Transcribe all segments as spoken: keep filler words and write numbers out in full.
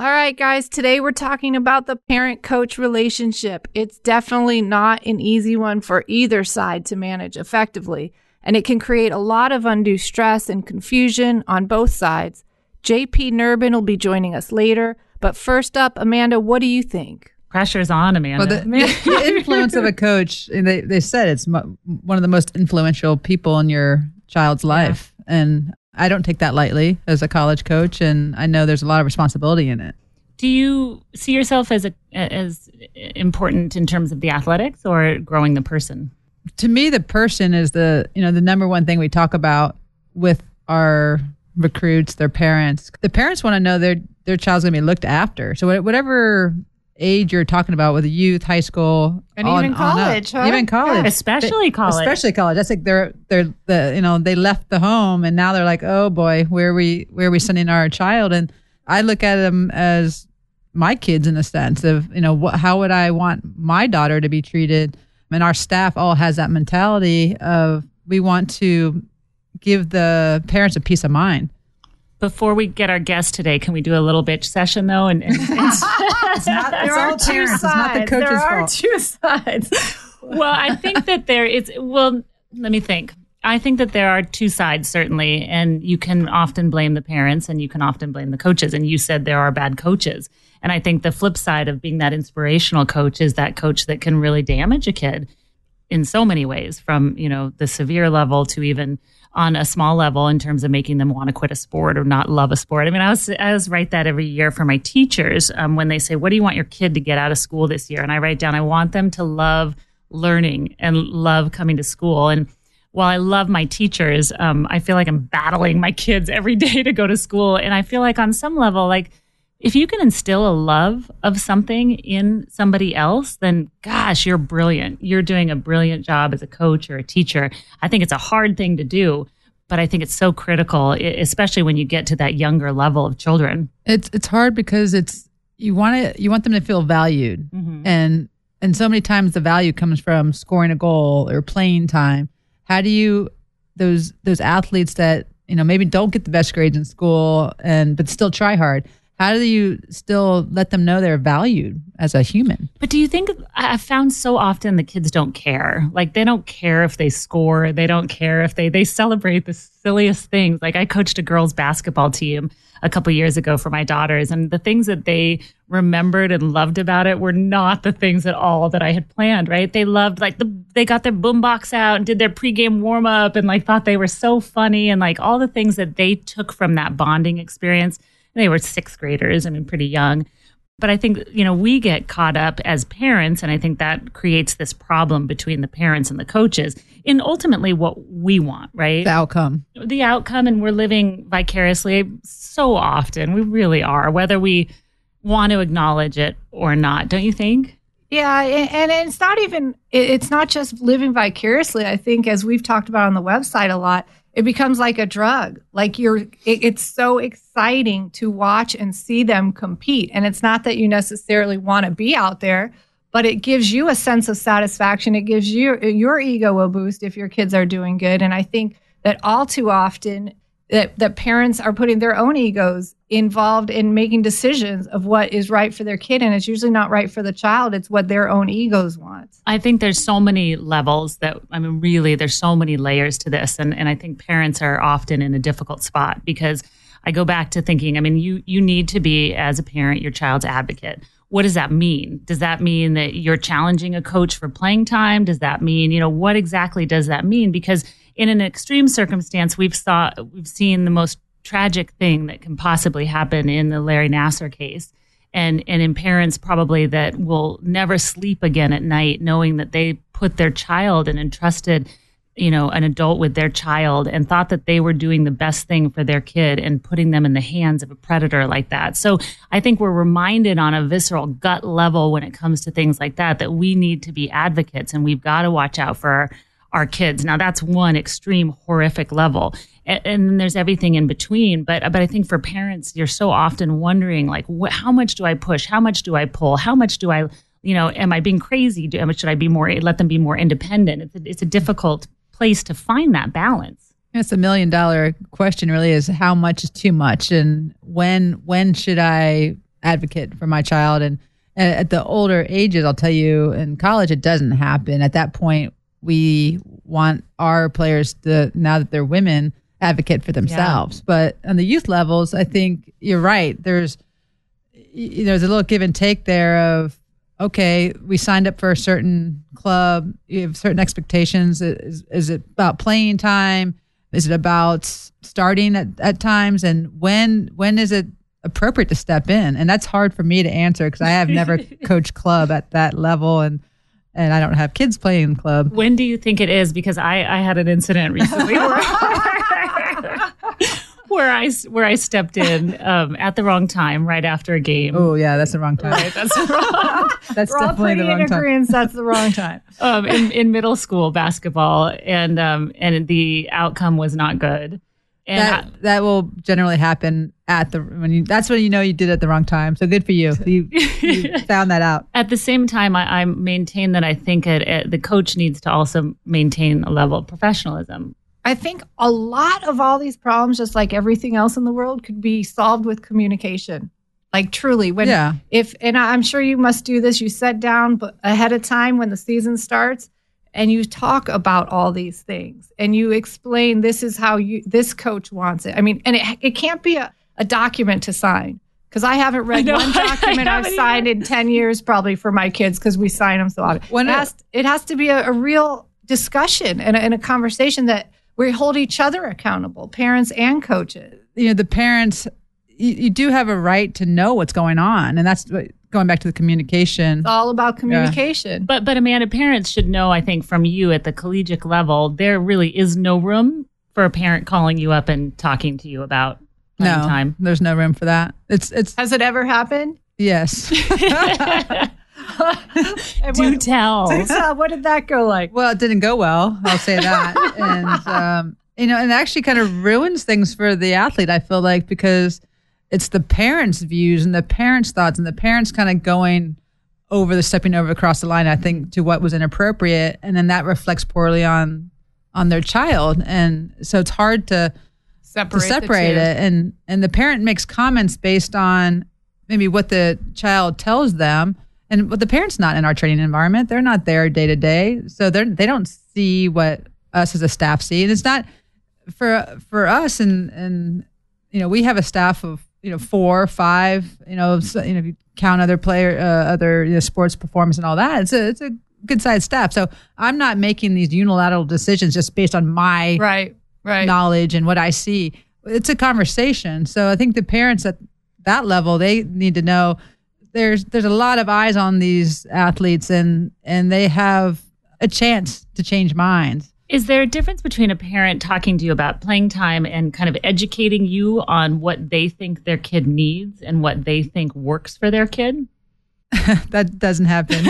All right, guys, today we're talking about the parent-coach relationship. It's definitely not an easy one for either side to manage effectively, and it can create a lot of undue stress and confusion on both sides. J P Nurbin will be joining us later, but first up, Amanda, what do you think? Pressure's on, Amanda. Well, the, the influence of a coach, they, they said it's mo- one of the most influential people in your child's life, yeah. and I don't take that lightly as a college coach, and I know there's a lot of responsibility in it. Do you see yourself as a, as important in terms of the athletics or growing the person? To me, the person is the, you know, the number one thing we talk about with our recruits, their parents. The parents want to know their their child's going to be looked after. So whatever age you're talking about, with youth, high school, and all even, on, college, huh? even college, even yeah, especially college, especially college. That's like they're they're the you know they left the home and now they're like, oh boy, where are we where are we sending our child? And I look at them as my kids in a sense of you know what, how would I want my daughter to be treated? And our staff all has that mentality of we want to give the parents a peace of mind. Before we get our guest today, can we do a little bitch session, though? And, and, and it's not, there are two parents. Sides. It's not the coach's there are fault. Two sides. Well, I think that there is, well, let me think. I think that there are two sides, certainly, and you can often blame the parents and you can often blame the coaches. And you said there are bad coaches. And I think the flip side of being that inspirational coach is that coach that can really damage a kid in so many ways, from, you know, the severe level to even on a small level in terms of making them want to quit a sport or not love a sport. I mean, I was, I was write that every year for my teachers um, when they say, what do you want your kid to get out of school this year? And I write down, I want them to love learning and love coming to school. And while I love my teachers, um, I feel like I'm battling my kids every day to go to school. And I feel like on some level, like if you can instill a love of something in somebody else, then gosh, you're brilliant. You're doing a brilliant job as a coach or a teacher. I think it's a hard thing to do, but I think it's so critical, especially when you get to that younger level of children. It's it's hard because it's you want to you want them to feel valued, mm-hmm. and and so many times the value comes from scoring a goal or playing time. How do you those those athletes that you know maybe don't get the best grades in school and but still try hard? How do you still let them know they're valued as a human? But do you think, I've found so often the kids don't care. Like they don't care if they score. They don't care if they, they celebrate the silliest things. Like I coached a girls basketball team a couple years ago for my daughters, and the things that they remembered and loved about it were not the things at all that I had planned, right? They loved like the, they got their boombox out and did their pregame warm up and like thought they were so funny and like all the things that they took from that bonding experience. They were sixth graders, I mean, pretty young. But I think, you know, we get caught up as parents, and I think that creates this problem between the parents and the coaches in ultimately what we want, right? The outcome. The outcome, and we're living vicariously so often. We really are, whether we want to acknowledge it or not, don't you think? Yeah, and it's not even, it's not just living vicariously. I think, as we've talked about on the website a lot, it becomes like a drug. Like you're, it, it's so exciting to watch and see them compete. And it's not that you necessarily want to be out there, but it gives you a sense of satisfaction. It gives you your ego a boost if your kids are doing good. And I think that all too often that, that parents are putting their own egos involved in making decisions of what is right for their kid. And it's usually not right for the child. It's what their own egos want. I think there's so many levels that, I mean, really, there's so many layers to this. And, and I think parents are often in a difficult spot because I go back to thinking, I mean, you you need to be, as a parent, your child's advocate. What does that mean? Does that mean that you're challenging a coach for playing time? Does that mean, you know, what exactly does that mean? Because in an extreme circumstance, we've saw we've seen the most tragic thing that can possibly happen in the Larry Nassar case, and and in parents probably that will never sleep again at night, knowing that they put their child and entrusted, you know, an adult with their child and thought that they were doing the best thing for their kid and putting them in the hands of a predator like that. So I think we're reminded on a visceral gut level when it comes to things like that, that we need to be advocates and we've got to watch out for our our kids. Now that's one extreme horrific level. And, and then there's everything in between. But but I think for parents, you're so often wondering like, wh- how much do I push? How much do I pull? How much do I, you know, am I being crazy? Do, should I be more, let them be more independent? It's a, it's a difficult place to find that balance. That's a million dollar question really is how much is too much? And when, when should I advocate for my child. And at the older ages, I'll tell you, in college, it doesn't happen. At that point, we want our players to, now that they're women, advocate for themselves. Yeah. But on the youth levels, I think you're right. There's you know, there's a little give and take there of, okay, we signed up for a certain club. You have certain expectations. Is, is it about playing time? Is it about starting at, at times? And when when is it appropriate to step in? And that's hard for me to answer because I have never coached club at that level, and and I don't have kids playing club. When do you think it is? Because I, I had an incident recently where, where I where I stepped in um, at the wrong time right after a game. Oh yeah, that's the wrong time. Right, that's the wrong. That's We're definitely the wrong time. That's the wrong time. um, in, in middle school basketball, and um, and the outcome was not good. And that I, that will generally happen at the when you, that's when you know you did it at the wrong time. So good for you. You, you found that out. At the same time, I, I maintain that I think it, it, the coach needs to also maintain a level of professionalism. I think a lot of all these problems, just like everything else in the world, could be solved with communication. Like truly, when yeah. if and I'm sure you must do this. You sit down ahead of time when the season starts, and you talk about all these things, and you explain this is how you this coach wants it. I mean, and it it can't be a, a document to sign, because I haven't read I know, one document I've signed either. in ten years probably for my kids, because we sign them so often. When it, it, has, it has to be a, a real discussion and a, and a conversation that we hold each other accountable, parents and coaches. You know, the parents. You, you do have a right to know what's going on. And that's going back to the communication. It's all about communication. Yeah. But, but Amanda, parents should know, I think, from you at the collegiate level, there really is no room for a parent calling you up and talking to you about playing no, time. There's no room for that. It's it's. Has it ever happened? Yes. do what, tell. Do tell. What did that go like? Well, it didn't go well. I'll say that. and, um, you know, and it actually kind of ruins things for the athlete, I feel like, because it's the parents' views and the parents' thoughts and the parents kind of going over the stepping over across the line, I think, to what was inappropriate. And then that reflects poorly on on their child. And so it's hard to separate, to separate it. And and the parent makes comments based on maybe what the child tells them. And but the parent's not in our training environment. They're not there day to day. So they they don't see what us as a staff see. And it's not for for us and, and you know, we have a staff of you know, four, five, you know, so, you know, if you count other player, uh, other you know, sports performance and all that, it's a, it's a good sized staff. So I'm not making these unilateral decisions just based on my right, right. knowledge and what I see. It's a conversation. So I think the parents at that level, they need to know there's, there's a lot of eyes on these athletes, and, and they have a chance to change minds. Is there a difference between a parent talking to you about playing time and kind of educating you on what they think their kid needs and what they think works for their kid? That doesn't happen.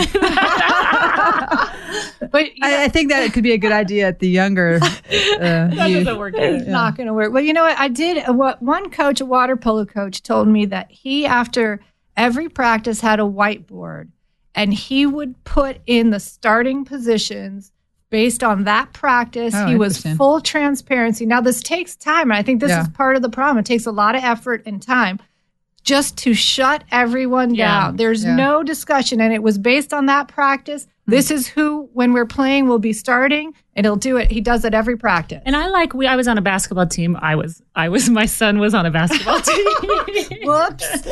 But you know, I, I think that it could be a good idea at the younger. Uh, that doesn't work. It's yeah. not going to work. Well, you know what? I did what one coach, a water polo coach, told me that he, after every practice, had a whiteboard, and he would put in the starting positions based on that practice. Oh, he was full transparency. Now, this takes time, and I think this yeah. is part of the problem. It takes a lot of effort and time just to shut everyone yeah. down. There's yeah. no discussion, and it was based on that practice. Mm-hmm. This is who, when we're playing, will be starting, and he'll do it. He does it every practice. And I like, we. I was on a basketball team. I was, I was, my son was on a basketball team. Whoops.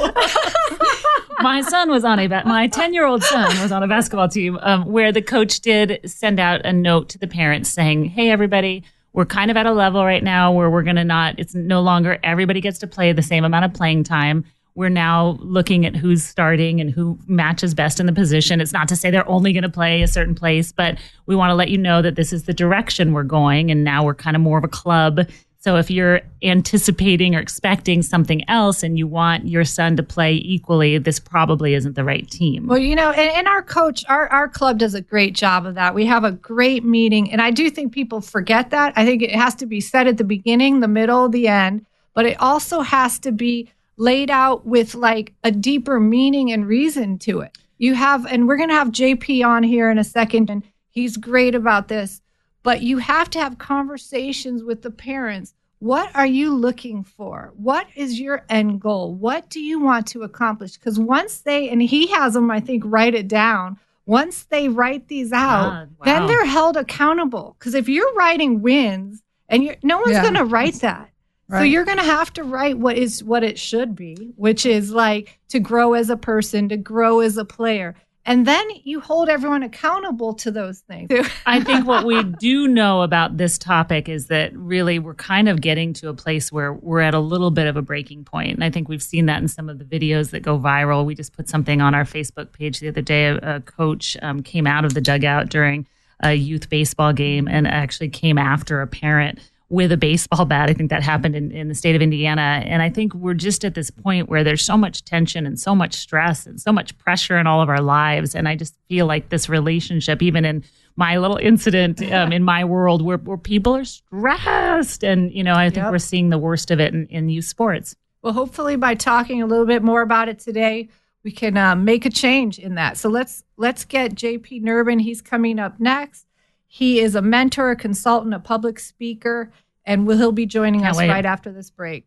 My son was on a, ba- my ten-year-old son was on a basketball team um, where the coach did send out a note to the parents saying, hey, everybody, we're kind of at a level right now where we're going to not, it's no longer everybody gets to play the same amount of playing time. We're now looking at who's starting and who matches best in the position. It's not to say they're only going to play a certain place, but we want to let you know that this is the direction we're going. And now we're kind of more of a club. So if you're anticipating or expecting something else and you want your son to play equally, this probably isn't the right team. Well, you know, and, and our coach, our, our club does a great job of that. We have a great meeting. And I do think people forget that. I think it has to be said at the beginning, the middle, the end. But it also has to be laid out with like a deeper meaning and reason to it. You have, and we're going to have J P on here in a second, and he's great about this. But you have to have conversations with the parents. What are you looking for? What is your end goal? What do you want to accomplish? Because once they, and he has them, I think, write it down. Once they write these out, God, wow. then they're held accountable. Because if you're writing wins, and you're, no one's yeah. going to write that. Right. So you're going to have to write what is what it should be, which is like to grow as a person, to grow as a player. And then you hold everyone accountable to those things. I think what we do know about this topic is that really we're kind of getting to a place where we're at a little bit of a breaking point. And I think we've seen that in some of the videos that go viral. We just put something on our Facebook page the other day. A, a coach um, came out of the dugout during a youth baseball game and actually came after a parent with a baseball bat. I think that happened in, in the state of Indiana. And I think we're just at this point where there's so much tension and so much stress and so much pressure in all of our lives. And I just feel like this relationship, even in my little incident um, in my world where, where people are stressed. And, you know, I think yep. we're seeing the worst of it in, in youth sports. Well, hopefully by talking a little bit more about it today, we can uh, make a change in that. So let's, let's get J P Nurbin. He's coming up next. He is a mentor, a consultant, a public speaker, and he'll be joining Can't us wait. right after this break.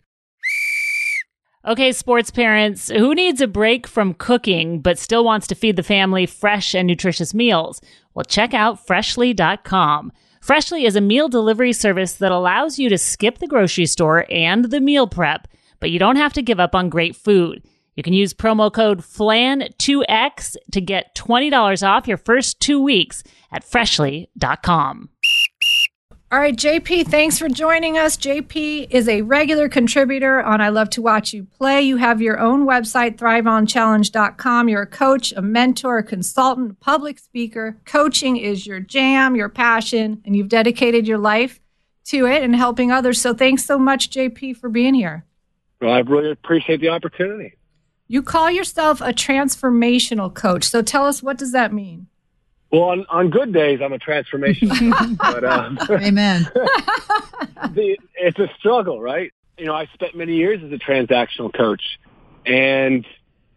Okay, sports parents, who needs a break from cooking but still wants to feed the family fresh and nutritious meals? Well, check out Freshly dot com. Freshly is a meal delivery service that allows you to skip the grocery store and the meal prep, but you don't have to give up on great food. You can use promo code F L A N two X to get twenty dollars off your first two weeks at Freshly dot com. All right, J P, thanks for joining us. J P is a regular contributor on I Love to Watch You Play. You have your own website, Thrive On Challenge dot com. You're a coach, a mentor, a consultant, public speaker. Coaching is your jam, your passion, and you've dedicated your life to it and helping others. So thanks so much, J P, for being here. Well, I really appreciate the opportunity. You call yourself a transformational coach. So tell us, what does that mean? Well, on, on good days, I'm a transformational coach. But, um, Amen. the, it's a struggle, right? You know, I spent many years as a transactional coach. And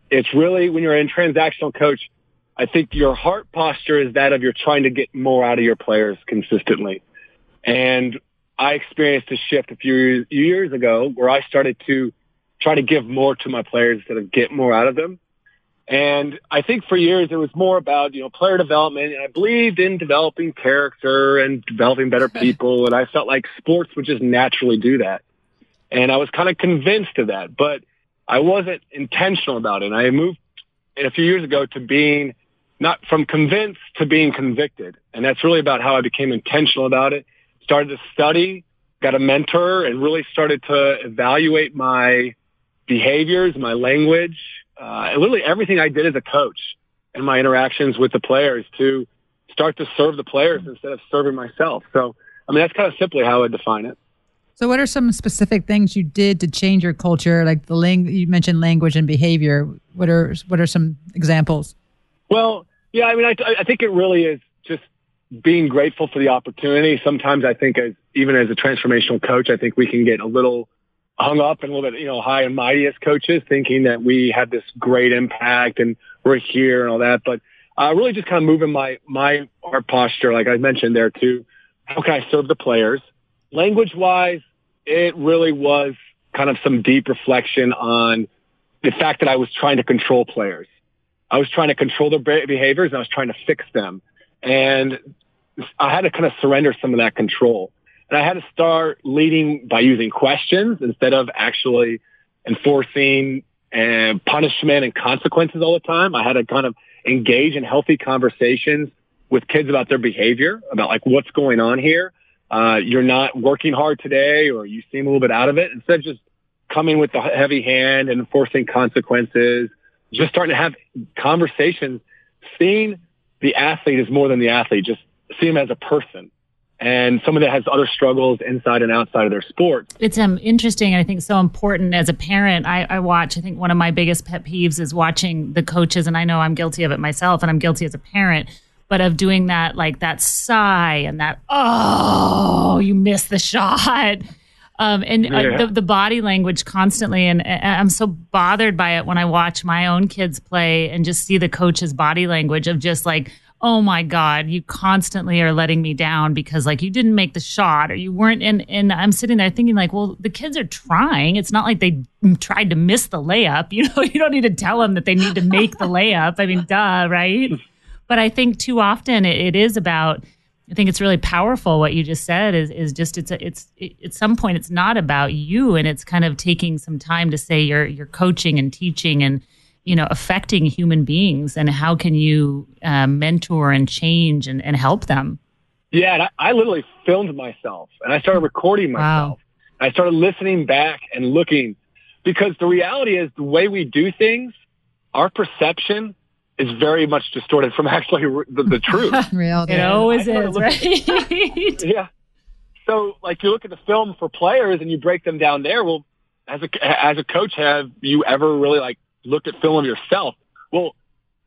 it's really, when you're in transactional coach, I think your heart posture is that of you're trying to get more out of your players consistently. And I experienced a shift a few years ago where I started to try to give more to my players instead of get more out of them. And I think for years it was more about, you know, player development. And I believed in developing character and developing better people. And I felt like sports would just naturally do that. And I was kind of convinced of that, but I wasn't intentional about it. And I moved a few years ago to being not from convinced to being convicted. And that's really about how I became intentional about it. Started to study, got a mentor, and really started to evaluate my behaviors, my language, uh, and literally everything I did as a coach and my interactions with the players to start to serve the players instead of serving myself. So, I mean, that's kind of simply how I define it. So what are some specific things you did to change your culture? Like the lang- you mentioned language and behavior. What are, what are some examples? Well, yeah, I mean, I, I think it really is just being grateful for the opportunity. Sometimes I think as, even as a transformational coach, I think we can get a little hung up and a little bit, you know, high and mighty as coaches, thinking that we have this great impact and we're here and all that. But uh, really just kind of moving my, my art posture, like I mentioned there too. How can I serve the players? Language wise, it really was kind of some deep reflection on the fact that I was trying to control players. I was trying to control their behaviors and I was trying to fix them. And I had to kind of surrender some of that control. And I had to start leading by using questions instead of actually enforcing and punishment and consequences all the time. I had to kind of engage in healthy conversations with kids about their behavior, about like what's going on here. Uh, you're not working hard today, or you seem a little bit out of it. Instead of just coming with the heavy hand and enforcing consequences, just starting to have conversations, seeing the athlete is more than the athlete, just see him as a person. And someone that has other struggles inside and outside of their sport. It's um, interesting, and I think so important as a parent. I, I watch, I think one of my biggest pet peeves is watching the coaches, and I know I'm guilty of it myself, and I'm guilty as a parent, but of doing that, like that sigh and that, oh, you missed the shot. Um, and yeah. uh, the, the body language constantly. And uh, I'm so bothered by it when I watch my own kids play and just see the coach's body language of just like, oh my God, you constantly are letting me down because like you didn't make the shot or you weren't. And, and I'm sitting there thinking like, well, the kids are trying. It's not like they tried to miss the layup. You know, you don't need to tell them that they need to make the layup. I mean, duh, right? But I think too often it, it is about, I think it's really powerful what you just said is is just it's a, it's it, at some point it's not about you, and it's kind of taking some time to say you're you're coaching and teaching and, you know, affecting human beings, and how can you uh, mentor and change and, and help them? Yeah, and I, I literally filmed myself and I started recording myself. Wow. And I started listening back and looking, because the reality is the way we do things, our perception is very much distorted from actually the, the truth. Real, it always is, looking, right? Yeah. So, like, you look at the film for players and you break them down there. Well, as a as a coach, have you ever really like looked at film of yourself? Well,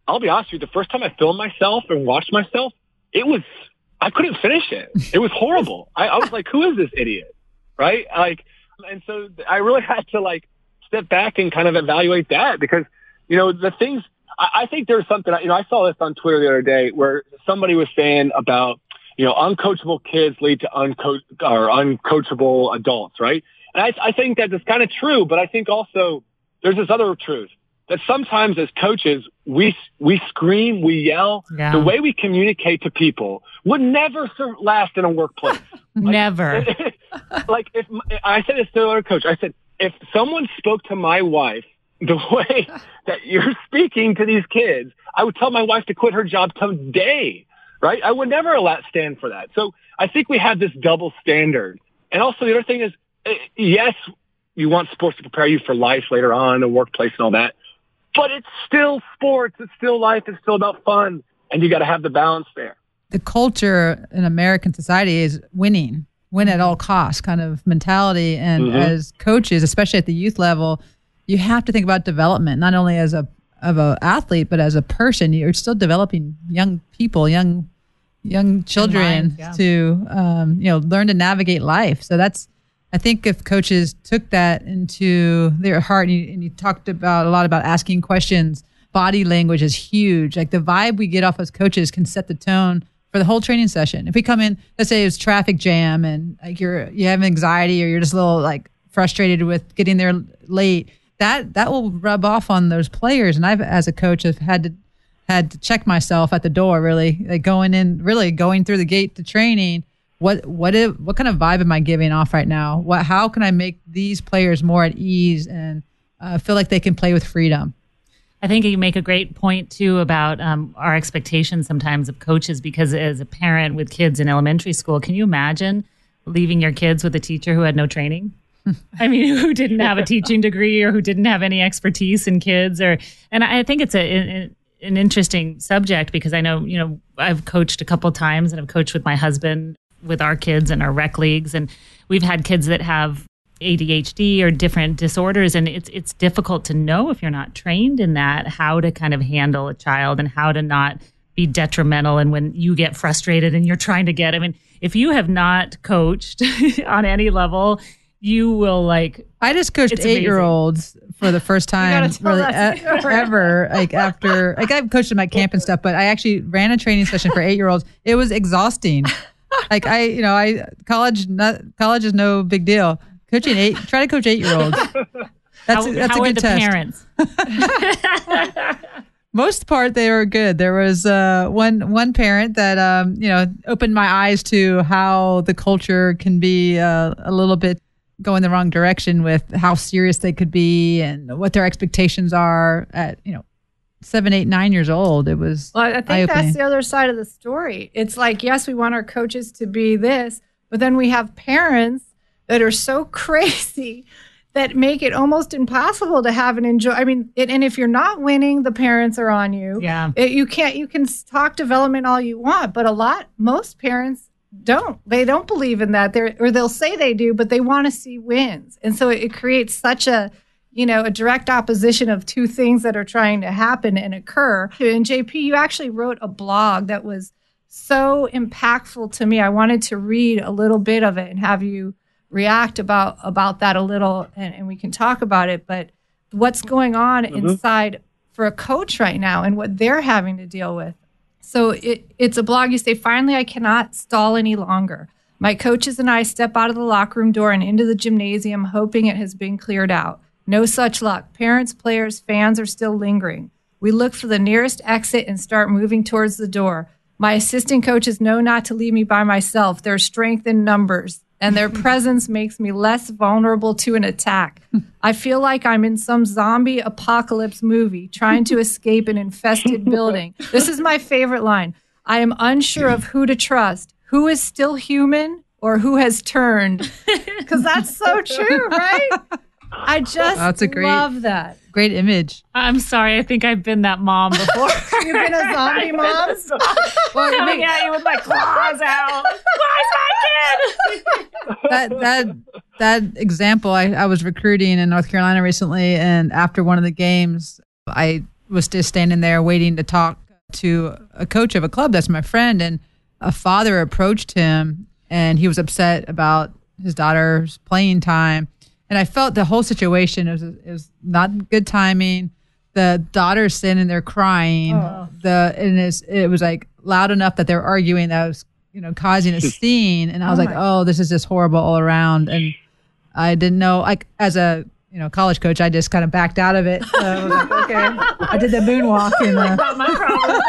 I'll be honest with you. The first time I filmed myself and watched myself, it was I couldn't finish it. It was horrible. I, I was like, "Who is this idiot?" Right? Like, and so I really had to like step back and kind of evaluate that, because you know the things. I think there's something, you know, I saw this on Twitter the other day where somebody was saying about, you know, uncoachable kids lead to unco- or uncoachable adults, right? And I, I think that is kind of true, but I think also there's this other truth that sometimes as coaches, we, we scream, we yell. Yeah. The way we communicate to people would never last in a workplace. Like, never. Like if I said this to another coach, I said, if someone spoke to my wife the way that you're speaking to these kids, I would tell my wife to quit her job today, right? I would never allow stand for that. So I think we have this double standard. And also the other thing is, yes, you want sports to prepare you for life later on, the workplace and all that, but it's still sports. It's still life. It's still about fun. And you got to have the balance there. The culture in American society is winning, win at all costs kind of mentality. And mm-hmm. as coaches, especially at the youth level, you have to think about development, not only as a of a athlete, but as a person. You're still developing young people, young young children mind, yeah. to um, you know learn to navigate life. So that's, I think, if coaches took that into their heart, and you, and you talked about a lot about asking questions. Body language is huge. Like the vibe we get off as coaches can set the tone for the whole training session. If we come in, let's say it's traffic jam, and like you're you have anxiety, or you're just a little like frustrated with getting there late. That that will rub off on those players, and I've, as a coach, have had to had to check myself at the door. Really, like going in, really going through the gate to training. What what is, what kind of vibe am I giving off right now? What how can I make these players more at ease and uh, feel like they can play with freedom? I think you make a great point too about um, our expectations sometimes of coaches, because as a parent with kids in elementary school, can you imagine leaving your kids with a teacher who had no training? I mean, who didn't have a teaching degree or who didn't have any expertise in kids, or, and I think it's a, a an interesting subject, because I know, you know, I've coached a couple times, and I've coached with my husband with our kids and our rec leagues. And we've had kids that have A D H D or different disorders. And it's, it's difficult to know if you're not trained in that, how to kind of handle a child and how to not be detrimental. And when you get frustrated and you're trying to get, I mean, if you have not coached on any level, you will like. I just coached eight-year-olds for the first time really e- ever. Like after, like I've coached at my camp and stuff, but I actually ran a training session for eight-year-olds. It was exhausting. Like I, you know, I college, not, college is no big deal. Coaching eight, try to coach eight-year-olds. That's how, a, that's how a good test. How are the parents? Most part, they were good. There was uh, one one parent that um, you know opened my eyes to how the culture can be uh, a little bit. Go in the wrong direction with how serious they could be and what their expectations are at, you know, seven, eight, nine years old. It was well, I think eye-opening. That's the other side of the story. It's like, yes, we want our coaches to be this, but then we have parents that are so crazy that make it almost impossible to have an enjoy. I mean, it, and if you're not winning, the parents are on you. Yeah, it, you can't, you can talk development all you want, but a lot, most parents, don't they don't believe in that. They're, or they'll say they do, but they want to see wins, and so it, it creates such a you know a direct opposition of two things that are trying to happen and occur. And J P, you actually wrote a blog that was so impactful to me. I wanted to read a little bit of it and have you react about about that a little, and, and we can talk about it. But what's going on mm-hmm. inside for a coach right now and what they're having to deal with. So it, it's a blog. You say, finally, I cannot stall any longer. My coaches and I step out of the locker room door and into the gymnasium, hoping it has been cleared out. No such luck. Parents, players, fans are still lingering. We look for the nearest exit and start moving towards the door. My assistant coaches know not to leave me by myself. There's strength in numbers, and their presence makes me less vulnerable to an attack. I feel like I'm in some zombie apocalypse movie trying to escape an infested building. This is my favorite line. I am unsure of who to trust, who is still human or who has turned. Because that's so true, right? I just that's a great, love that. Great image. I'm sorry. I think I've been that mom before. You've been a zombie mom? Well, coming at you with my claws out. Why's my kid? That, that, that example, I, I was recruiting in North Carolina recently, and after one of the games, I was just standing there waiting to talk to a coach of a club that's my friend, and a father approached him, and he was upset about his daughter's playing time. And I felt the whole situation, it was, it was not good timing. The daughter's standing there crying. Oh. The and it's, it was like loud enough that they're arguing that I was, you know, causing a scene. And I was oh like, oh, this is just horrible all around. And I didn't know, like as a you know college coach, I just kind of backed out of it. So I was like, okay, I did the moonwalk. And that's not my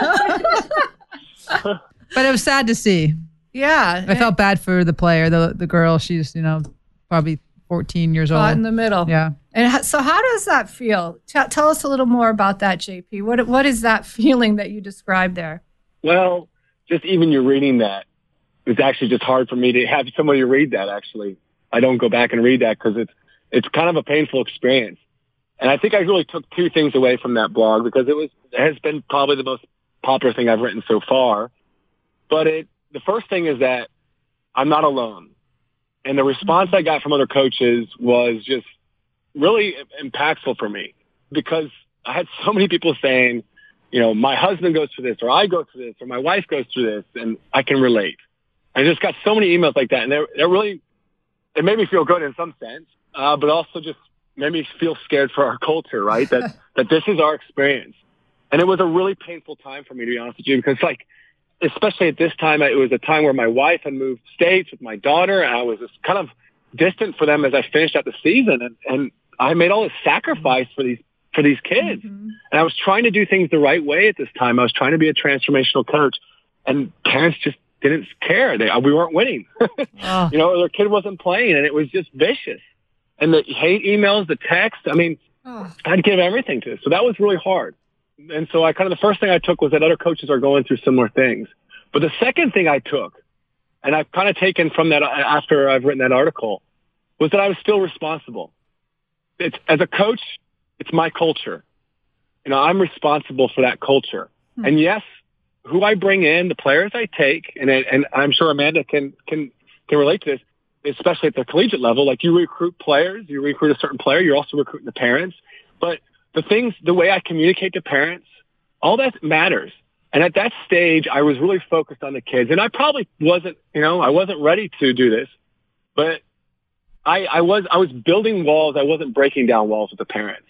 problem. But it was sad to see. Yeah, I felt bad for the player, the the girl. She's you know probably fourteen years old. Caught in the middle. Yeah. And so how does that feel? T- tell us a little more about that, J P. What What is that feeling that you described there? Well, just even you reading that, it's actually just hard for me to have somebody read that, actually. I don't go back and read that because it's, it's kind of a painful experience. And I think I really took two things away from that blog because it was it has been probably the most popular thing I've written so far. But it the first thing is that I'm not alone. And the response I got from other coaches was just really impactful for me because I had so many people saying, you know, my husband goes through this or I go through this or my wife goes through this and I can relate. I just got so many emails like that. And that really, it made me feel good in some sense, uh, but also just made me feel scared for our culture, right? That, that this is our experience. And it was a really painful time for me, to be honest with you, because like, especially at this time, it was a time where my wife had moved states with my daughter, and I was just kind of distant for them as I finished out the season. And, and I made all this sacrifice for these for these kids. Mm-hmm. And I was trying to do things the right way at this time. I was trying to be a transformational coach, and parents just didn't care. They we weren't winning. Oh. You know, their kid wasn't playing, and it was just vicious. And the hate emails, the text. I mean, oh. I'd give everything to this. So that was really hard. And so I kind of, the first thing I took was that other coaches are going through similar things. But the second thing I took, and I've kind of taken from that after I've written that article, was that I was still responsible. It's, as a coach, it's my culture. You know, I'm responsible for that culture. Hmm. And yes, who I bring in, the players I take, and, and I'm sure Amanda can, can, can relate to this, especially at the collegiate level. Like you recruit players, you recruit a certain player, you're also recruiting the parents. But the things, the way I communicate to parents, all that matters. And at that stage, I was really focused on the kids. And I probably wasn't, you know, I wasn't ready to do this, but I, I was, I was building walls. I wasn't breaking down walls with the parents.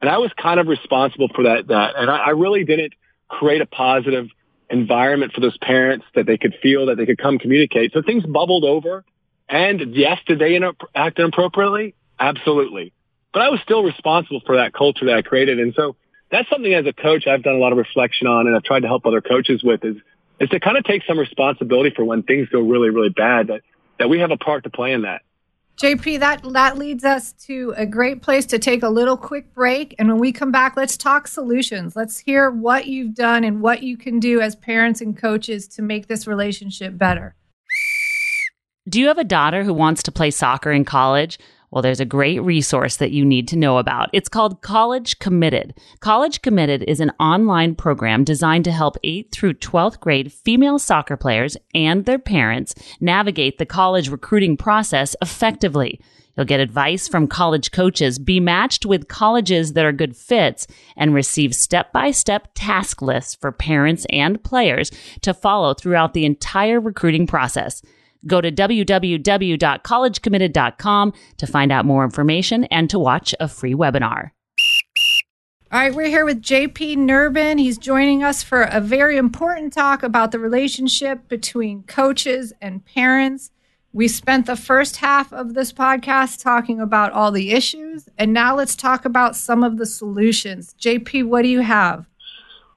And I was kind of responsible for that, that. And I, I really didn't create a positive environment for those parents that they could feel that they could come communicate. So things bubbled over. And yes, did they act inappropriately? Absolutely. But I was still responsible for that culture that I created. And so that's something as a coach I've done a lot of reflection on and I've tried to help other coaches with is, is to kind of take some responsibility for when things go really, really bad, that, that we have a part to play in that. J P, that, that leads us to a great place to take a little quick break. And when we come back, let's talk solutions. Let's hear what you've done and what you can do as parents and coaches to make this relationship better. Do you have a daughter who wants to play soccer in college? Well, there's a great resource that you need to know about. It's called College Committed. College Committed is an online program designed to help eighth through twelfth grade female soccer players and their parents navigate the college recruiting process effectively. You'll get advice from college coaches, be matched with colleges that are good fits, and receive step-by-step task lists for parents and players to follow throughout the entire recruiting process. Go to w w w dot college committed dot com to find out more information and to watch a free webinar. All right, we're here with J P Nurbin. He's joining us for a very important talk about the relationship between coaches and parents. We spent the first half of this podcast talking about all the issues, and now let's talk about some of the solutions. J P, what do you have?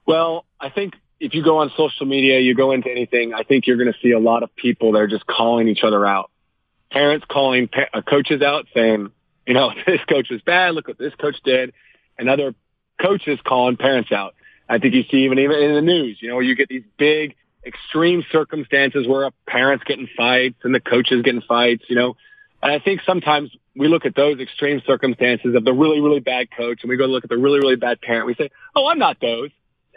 Well, I think if you go on social media, you go into anything, I think you're going to see a lot of people that are just calling each other out. Parents calling pa- coaches out saying, you know, this coach is bad, look what this coach did, and other coaches calling parents out. I think you see even even in the news, you know, where you get these big extreme circumstances where a parent's getting fights and the coaches getting fights, you know. And I think sometimes we look at those extreme circumstances of the really, really bad coach, and we go look at the really, really bad parent. We say, oh, I'm not those.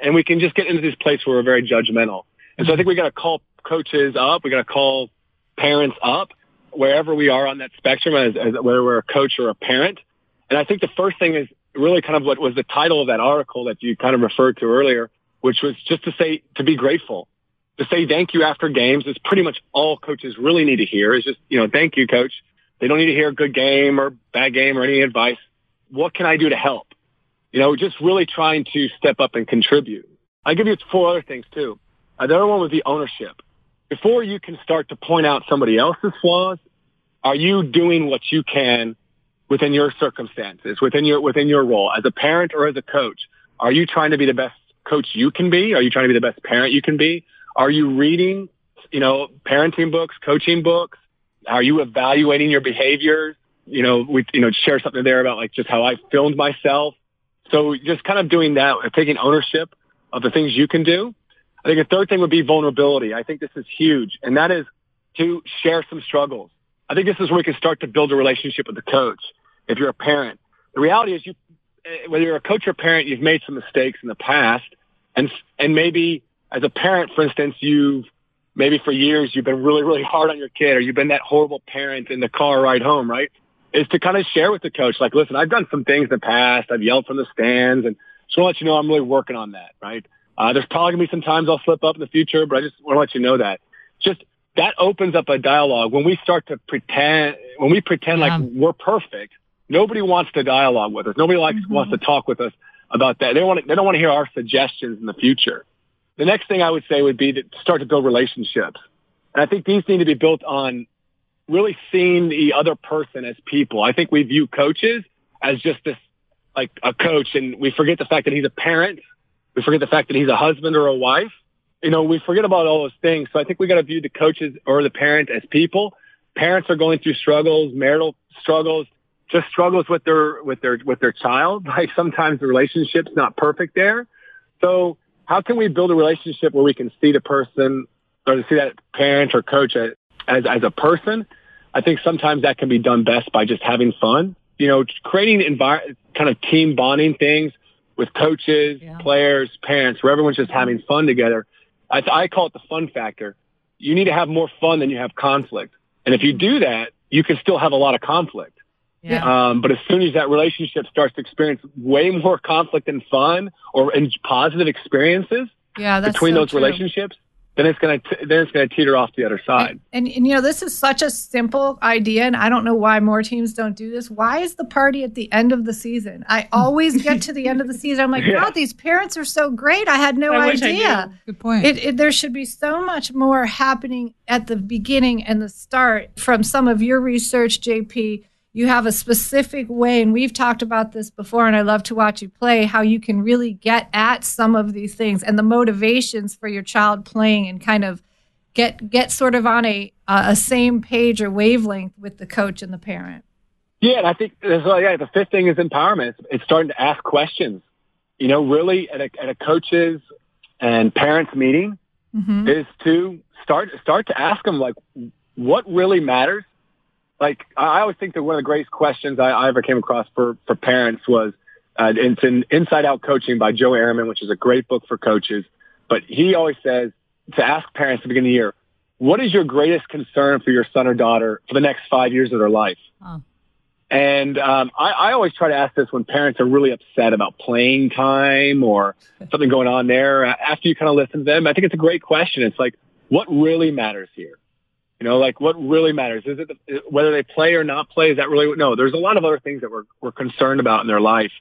And we can just get into this place where we're very judgmental. And so I think we got to call coaches up. We got to call parents up wherever we are on that spectrum, as, as whether we're a coach or a parent. And I think the first thing is really kind of what was the title of that article that you kind of referred to earlier, which was just to say, to be grateful, to say thank you after games is pretty much all coaches really need to hear is just, you know, thank you, coach. They don't need to hear good game or bad game or any advice. What can I do to help? You know, just really trying to step up and contribute. I'll give you four other things, too. Uh, the other one would be ownership. Before you can start to point out somebody else's flaws, are you doing what you can within your circumstances, within your within your role as a parent or as a coach? Are you trying to be the best coach you can be? Are you trying to be the best parent you can be? Are you reading, you know, parenting books, coaching books? Are you evaluating your behaviors? You know, we you know share something there about like just how I filmed myself. So just kind of doing that, taking ownership of the things you can do. I think the third thing would be vulnerability. I think this is huge, and that is to share some struggles. I think this is where we can start to build a relationship with the coach if you're a parent. The reality is you, whether you're a coach or a parent, you've made some mistakes in the past, and and maybe as a parent, for instance, you've maybe for years you've been really, really hard on your kid, or you've been that horrible parent in the car ride home, right? Is to kind of share with the coach, like, listen, I've done some things in the past. I've yelled from the stands, and just want to let you know I'm really working on that, right? Uh, there's probably going to be some times I'll slip up in the future, but I just want to let you know that. Just that opens up a dialogue. When we start to pretend, when we pretend yeah. like we're perfect, nobody wants to dialogue with us. Nobody likes mm-hmm. wants to talk with us about that. They want to, they don't want to hear our suggestions in the future. The next thing I would say would be to start to build relationships. And I think these need to be built on really seeing the other person as people. I think we view coaches as just this, like a coach, and we forget the fact that he's a parent. We forget the fact that he's a husband or a wife. You know, we forget about all those things. So I think we got to view the coaches or the parent as people. Parents are going through struggles, marital struggles, just struggles with their, with their, with their child. Like sometimes the relationship's not perfect there. So how can we build a relationship where we can see the person or to see that parent or coach as, as, as a person? I think sometimes that can be done best by just having fun, you know, creating envir- kind of team bonding things with coaches, yeah. players, parents, where everyone's just having fun together. I, I call it the fun factor. You need to have more fun than you have conflict. And if you do that, you can still have a lot of conflict. Yeah. Um, but as soon as that relationship starts to experience way more conflict and fun or and positive experiences yeah, that's between so those true. relationships, then it's going to then it's going to teeter off to the other side. And, and, and, you know, this is such a simple idea, and I don't know why more teams don't do this. Why is the party at the end of the season? I always get to the end of the season. I'm like, yeah. wow, these parents are so great. I had no I idea. Good point. It, it, there should be so much more happening at the beginning and the start. From some of your research, J P, you have a specific way, and we've talked about this before, and I love to watch you play, how you can really get at some of these things and the motivations for your child playing and kind of get get sort of on a uh, a same page or wavelength with the coach and the parent. Yeah, and I think so, yeah, the fifth thing is empowerment. It's, it's starting to ask questions. You know, really at a, at a coaches and parents meeting mm-hmm. is to start start to ask them, like, what really matters? Like, I always think that one of the greatest questions I, I ever came across for, for parents was, uh, it's in Inside Out Coaching by Joe Ehrman, which is a great book for coaches. But he always says to ask parents at the beginning of the year, what is your greatest concern for your son or daughter for the next five years of their life? Huh. And um, I, I always try to ask this when parents are really upset about playing time or something going on there. After you kind of listen to them, I think it's a great question. It's like, what really matters here? You know, like what really matters? Is it the, whether they play or not play? Is that really? No, there's a lot of other things that we're, we're concerned about in their life.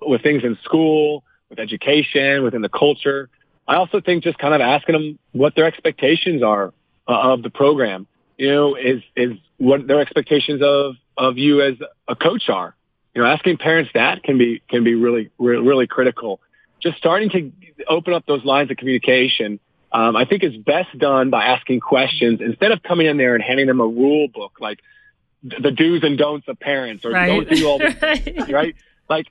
with things in school, with education, within the culture. I also think just kind of asking them what their expectations are uh, of the program. You know, is is what their expectations of of you as a coach are. You know, asking parents that can be can be really really critical. Just starting to open up those lines of communication, um, I think is best done by asking questions instead of coming in there and handing them a rule book like the do's and don'ts of parents, or right. don't do all this, right. right? Like,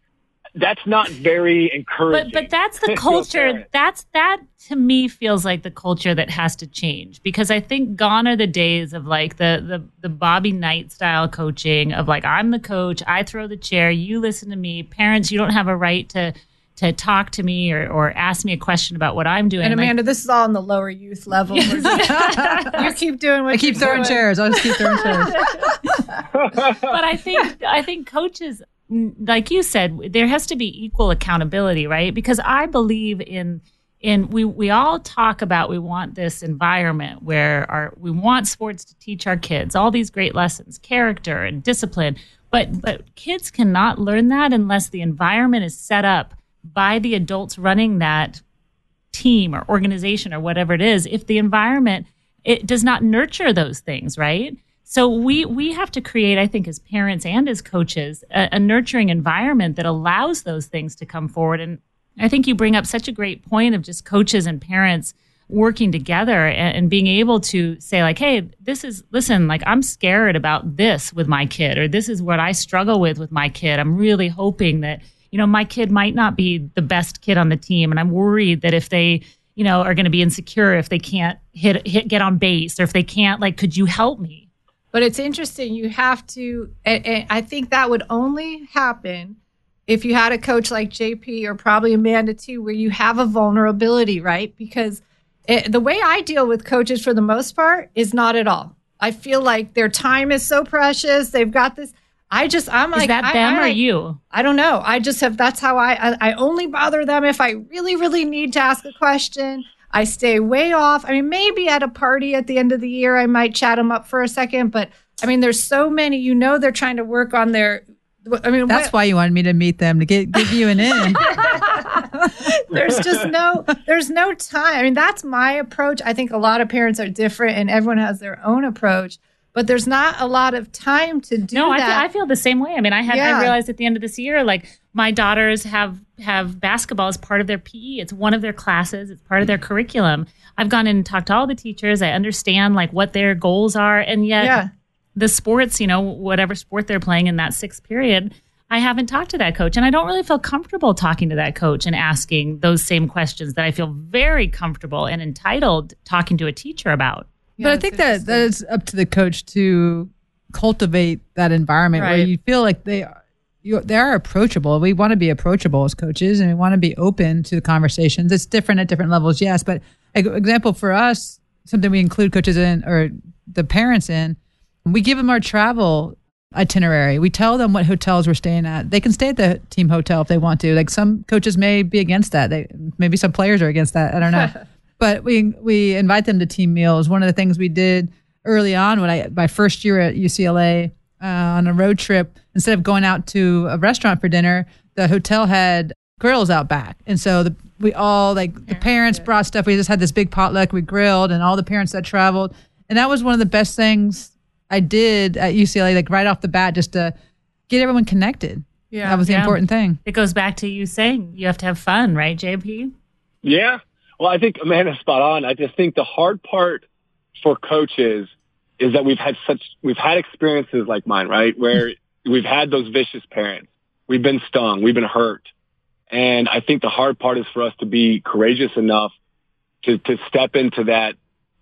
that's not very encouraging. But, but that's the culture. That's that to me feels like the culture that has to change, because I think gone are the days of like the the, the Bobby Knight style coaching of like, I'm the coach, I throw the chair, you listen to me. Parents, you don't have a right to to talk to me or, or ask me a question about what I'm doing. And Amanda, like, this is all on the lower youth level. You keep doing what I keep throwing doing. chairs. I just keep throwing chairs. But I think I think coaches, like you said, there has to be equal accountability, right? Because I believe in in we we all talk about we want this environment where our we want sports to teach our kids all these great lessons, character and discipline. But but kids cannot learn that unless the environment is set up by the adults running that team or organization or whatever it is, if the environment, it does not nurture those things, right? So we we have to create, I think, as parents and as coaches, a, a nurturing environment that allows those things to come forward. And I think you bring up such a great point of just coaches and parents working together and, and being able to say like, hey, this is, listen, like I'm scared about this with my kid, or this is what I struggle with with my kid. I'm really hoping that, you know, my kid might not be the best kid on the team, and I'm worried that if they, you know, are going to be insecure if they can't hit, hit get on base, or if they can't, like, could you help me? But it's interesting. You have to, and, and I think that would only happen if you had a coach like J P, or probably Amanda too, where you have a vulnerability, right? Because it, the way I deal with coaches for the most part is not at all. I feel like their time is so precious. They've got this. I just, I'm like, is that them I, I, or you? I don't know. I just have, that's how I, I, I only bother them if I really, really need to ask a question. I stay way off. I mean, maybe at a party at the end of the year, I might chat them up for a second, but I mean, there's so many, you know, they're trying to work on their, I mean, that's what, why you wanted me to meet them, to get, give you an in. There's just no, there's no time. I mean, that's my approach. I think a lot of parents are different and everyone has their own approach. But there's not a lot of time to do no, that. No, I, I feel the same way. I mean, I had yeah. I realized at the end of this year, like my daughters have, have basketball as part of their P E. It's one of their classes. It's part of their curriculum. I've gone in and talked to all the teachers. I understand like what their goals are. And yet yeah. the sports, you know, whatever sport they're playing in that sixth period, I haven't talked to that coach. And I don't really feel comfortable talking to that coach and asking those same questions that I feel very comfortable and entitled talking to a teacher about. Yeah, but I think that that is up to the coach to cultivate that environment right. where you feel like they are, you, they are approachable. We want to be approachable as coaches, and we want to be open to the conversations. It's different at different levels, yes. But an example for us, something we include coaches in, or the parents in, we give them our travel itinerary. We tell them what hotels we're staying at. They can stay at the team hotel if they want to. Like some coaches may be against that. They maybe some players are against that. I don't know. But we we invite them to team meals. One of the things we did early on when I my first year at U C L A uh, on a road trip, instead of going out to a restaurant for dinner, the hotel had grills out back, and so the, we all like parents the parents did. brought stuff. We just had this big potluck. We grilled, and all the parents that traveled, and that was one of the best things I did at U C L A. Like right off the bat, just to get everyone connected. Yeah, that was the yeah. important thing. It goes back to you saying you have to have fun, right, J P? Yeah. Well, I think Amanda's spot on. I just think the hard part for coaches is that we've had such, we've had experiences like mine, right? Where we've had those vicious parents. We've been stung. We've been hurt. And I think the hard part is for us to be courageous enough to, to step into that,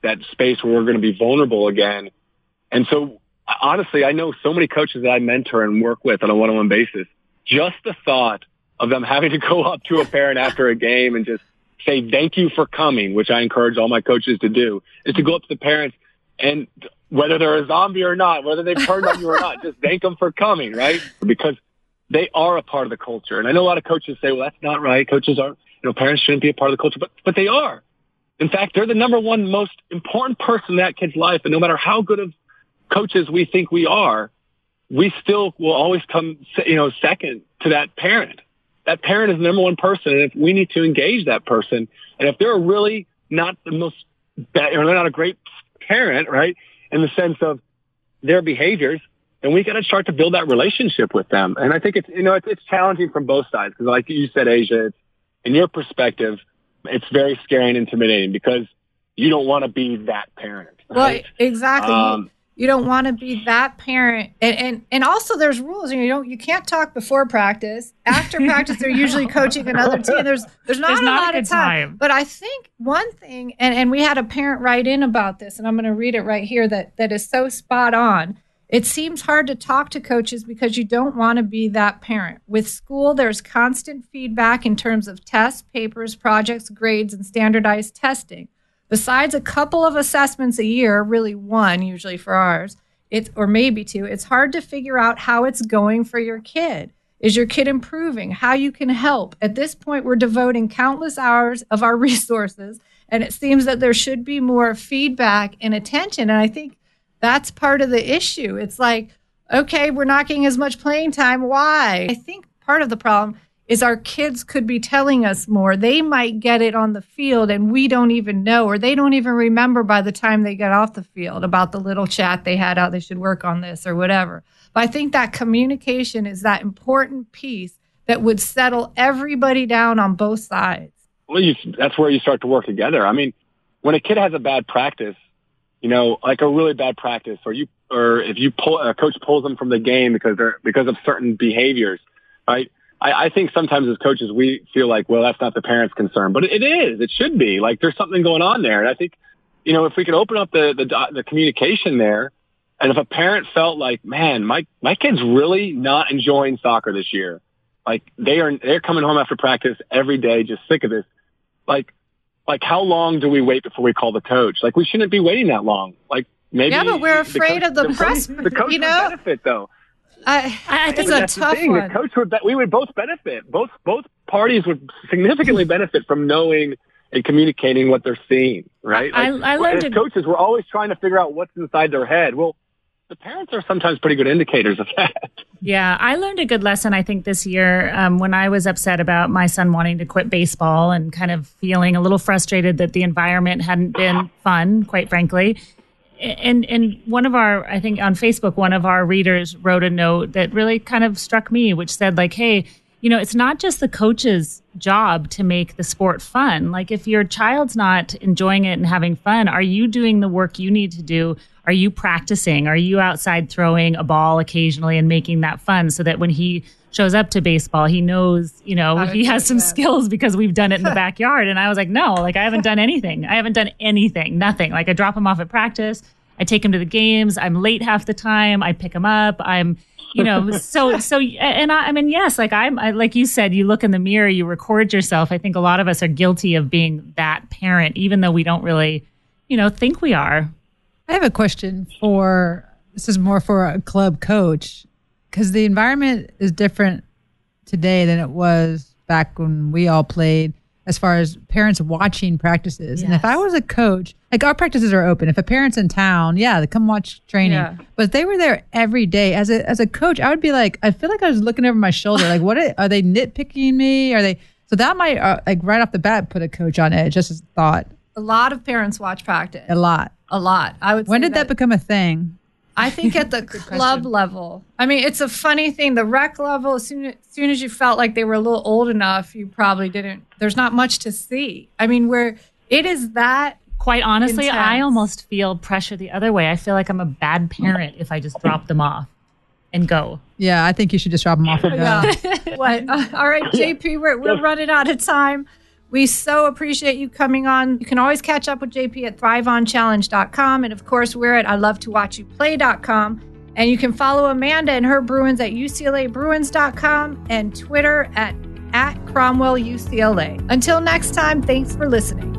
that space where we're going to be vulnerable again. And so honestly, I know so many coaches that I mentor and work with on a one-on-one basis, just the thought of them having to go up to a parent after a game and just say thank you for coming, which I encourage all my coaches to do, is to go up to the parents and whether they're a zombie or not, whether they've turned on you or not, just thank them for coming, right? Because they are a part of the culture. And I know a lot of coaches say, well, that's not right. Coaches aren't, you know, parents shouldn't be a part of the culture, but, but they are. In fact, they're the number one most important person in that kid's life. And no matter how good of coaches we think we are, we still will always come, you know, second to that parent. that parent is the number one person, and if we need to engage that person, and if they're really not the most bad, or they're not a great parent, right, in the sense of their behaviors, then we got to start to build that relationship with them. And I think it's, you know, it's, it's challenging from both sides, because like you said, Asia, it's, in your perspective, it's very scary and intimidating because you don't want to be that parent. Right? Well, exactly. Um, you don't want to be that parent. And, and and also there's rules. You don't you can't talk before practice. After practice, they're usually coaching another team. There's there's not there's a not lot a of time. time. But I think one thing, and, and we had a parent write in about this, and I'm going to read it right here, that that is so spot on. It seems hard to talk to coaches because you don't want to be that parent. With school, there's constant feedback in terms of tests, papers, projects, grades, and standardized testing. Besides a couple of assessments a year, really one usually for ours, it's, or maybe two, it's hard to figure out how it's going for your kid. Is your kid improving? How you can help? At this point, we're devoting countless hours of our resources, and it seems that there should be more feedback and attention, and I think that's part of the issue. It's like, okay, we're not getting as much playing time. Why? I think part of the problem is our kids could be telling us more. They might get it on the field and we don't even know, or they don't even remember by the time they get off the field about the little chat they had out, they should work on this or whatever. But I think that communication is that important piece that would settle everybody down on both sides. Well, you, that's where you start to work together. I mean, when a kid has a bad practice, you know, like a really bad practice, or you, or if you pull, a coach pulls them from the game because they're, because of certain behaviors, right? I, I think sometimes as coaches, we feel like, well, that's not the parent's concern, but it is, it should be. Like there's something going on there. And I think, you know, if we could open up the, the, the communication there, and if a parent felt like, man, my, my kid's really not enjoying soccer this year. Like they are, they're coming home after practice every day, just sick of this. Like, Like, how long do we wait before we call the coach? Like, we shouldn't be waiting that long. Like, maybe. Yeah, but we're afraid the coach, of the, the press. The coach you know? would benefit, though. I, I think I mean, it's a tough the one. The coach would be- we would both benefit. Both both parties would significantly benefit from knowing and communicating what they're seeing, right? Like, I, I learned as it. coaches, we're always trying to figure out what's inside their head. Well, the parents are sometimes pretty good indicators of that. Yeah, I learned a good lesson, I think, this year um, when I was upset about my son wanting to quit baseball and kind of feeling a little frustrated that the environment hadn't been fun, quite frankly. And and one of our, I think on Facebook, one of our readers wrote a note that really kind of struck me, which said like, hey, you know, it's not just the coach's job to make the sport fun. Like if your child's not enjoying it and having fun, are you doing the work you need to do? Are you practicing? Are you outside throwing a ball occasionally and making that fun so that when he shows up to baseball, he knows, you know, he has some that. skills because we've done it in the backyard. And I was like, no, like I haven't done anything. I haven't done anything, nothing. Like I drop him off at practice. I take him to the games. I'm late half the time. I pick him up. I'm, you know, so, so, and I, I mean, yes, like I'm, I, like you said, you look in the mirror, you record yourself. I think a lot of us are guilty of being that parent, even though we don't really, you know, think we are. I have a question for, this is more for a club coach, because the environment is different today than it was back when we all played as far as parents watching practices. Yes. And if I was a coach, like our practices are open. If a parent's in town, yeah, they come watch training. Yeah. But if they were there every day, as a as a coach, I would be like, I feel like I was looking over my shoulder. Like, what are, are they nitpicking me? Are they? So that might, uh, like right off the bat, put a coach on edge, just as a thought. A lot of parents watch practice. A lot. A lot. I would. When did that, that become a thing? I think at the club question. level. I mean, it's a funny thing. The rec level, as soon as, as soon as you felt like they were a little old enough, you probably didn't. There's not much to see. I mean, where it is that. Quite honestly, intense. I almost feel pressure the other way. I feel like I'm a bad parent if I just drop them off and go. Yeah, I think you should just drop them off and go. Yeah. What? Uh, all right, J P, we're we're running out of time. We so appreciate you coming on. You can always catch up with J P at Thrive On Challenge dot com. And, of course, we're at I Love To Watch You Play dot com. And you can follow Amanda and her Bruins at U C L A Bruins dot com and Twitter at, at Cromwell U C L A. Until next time, thanks for listening.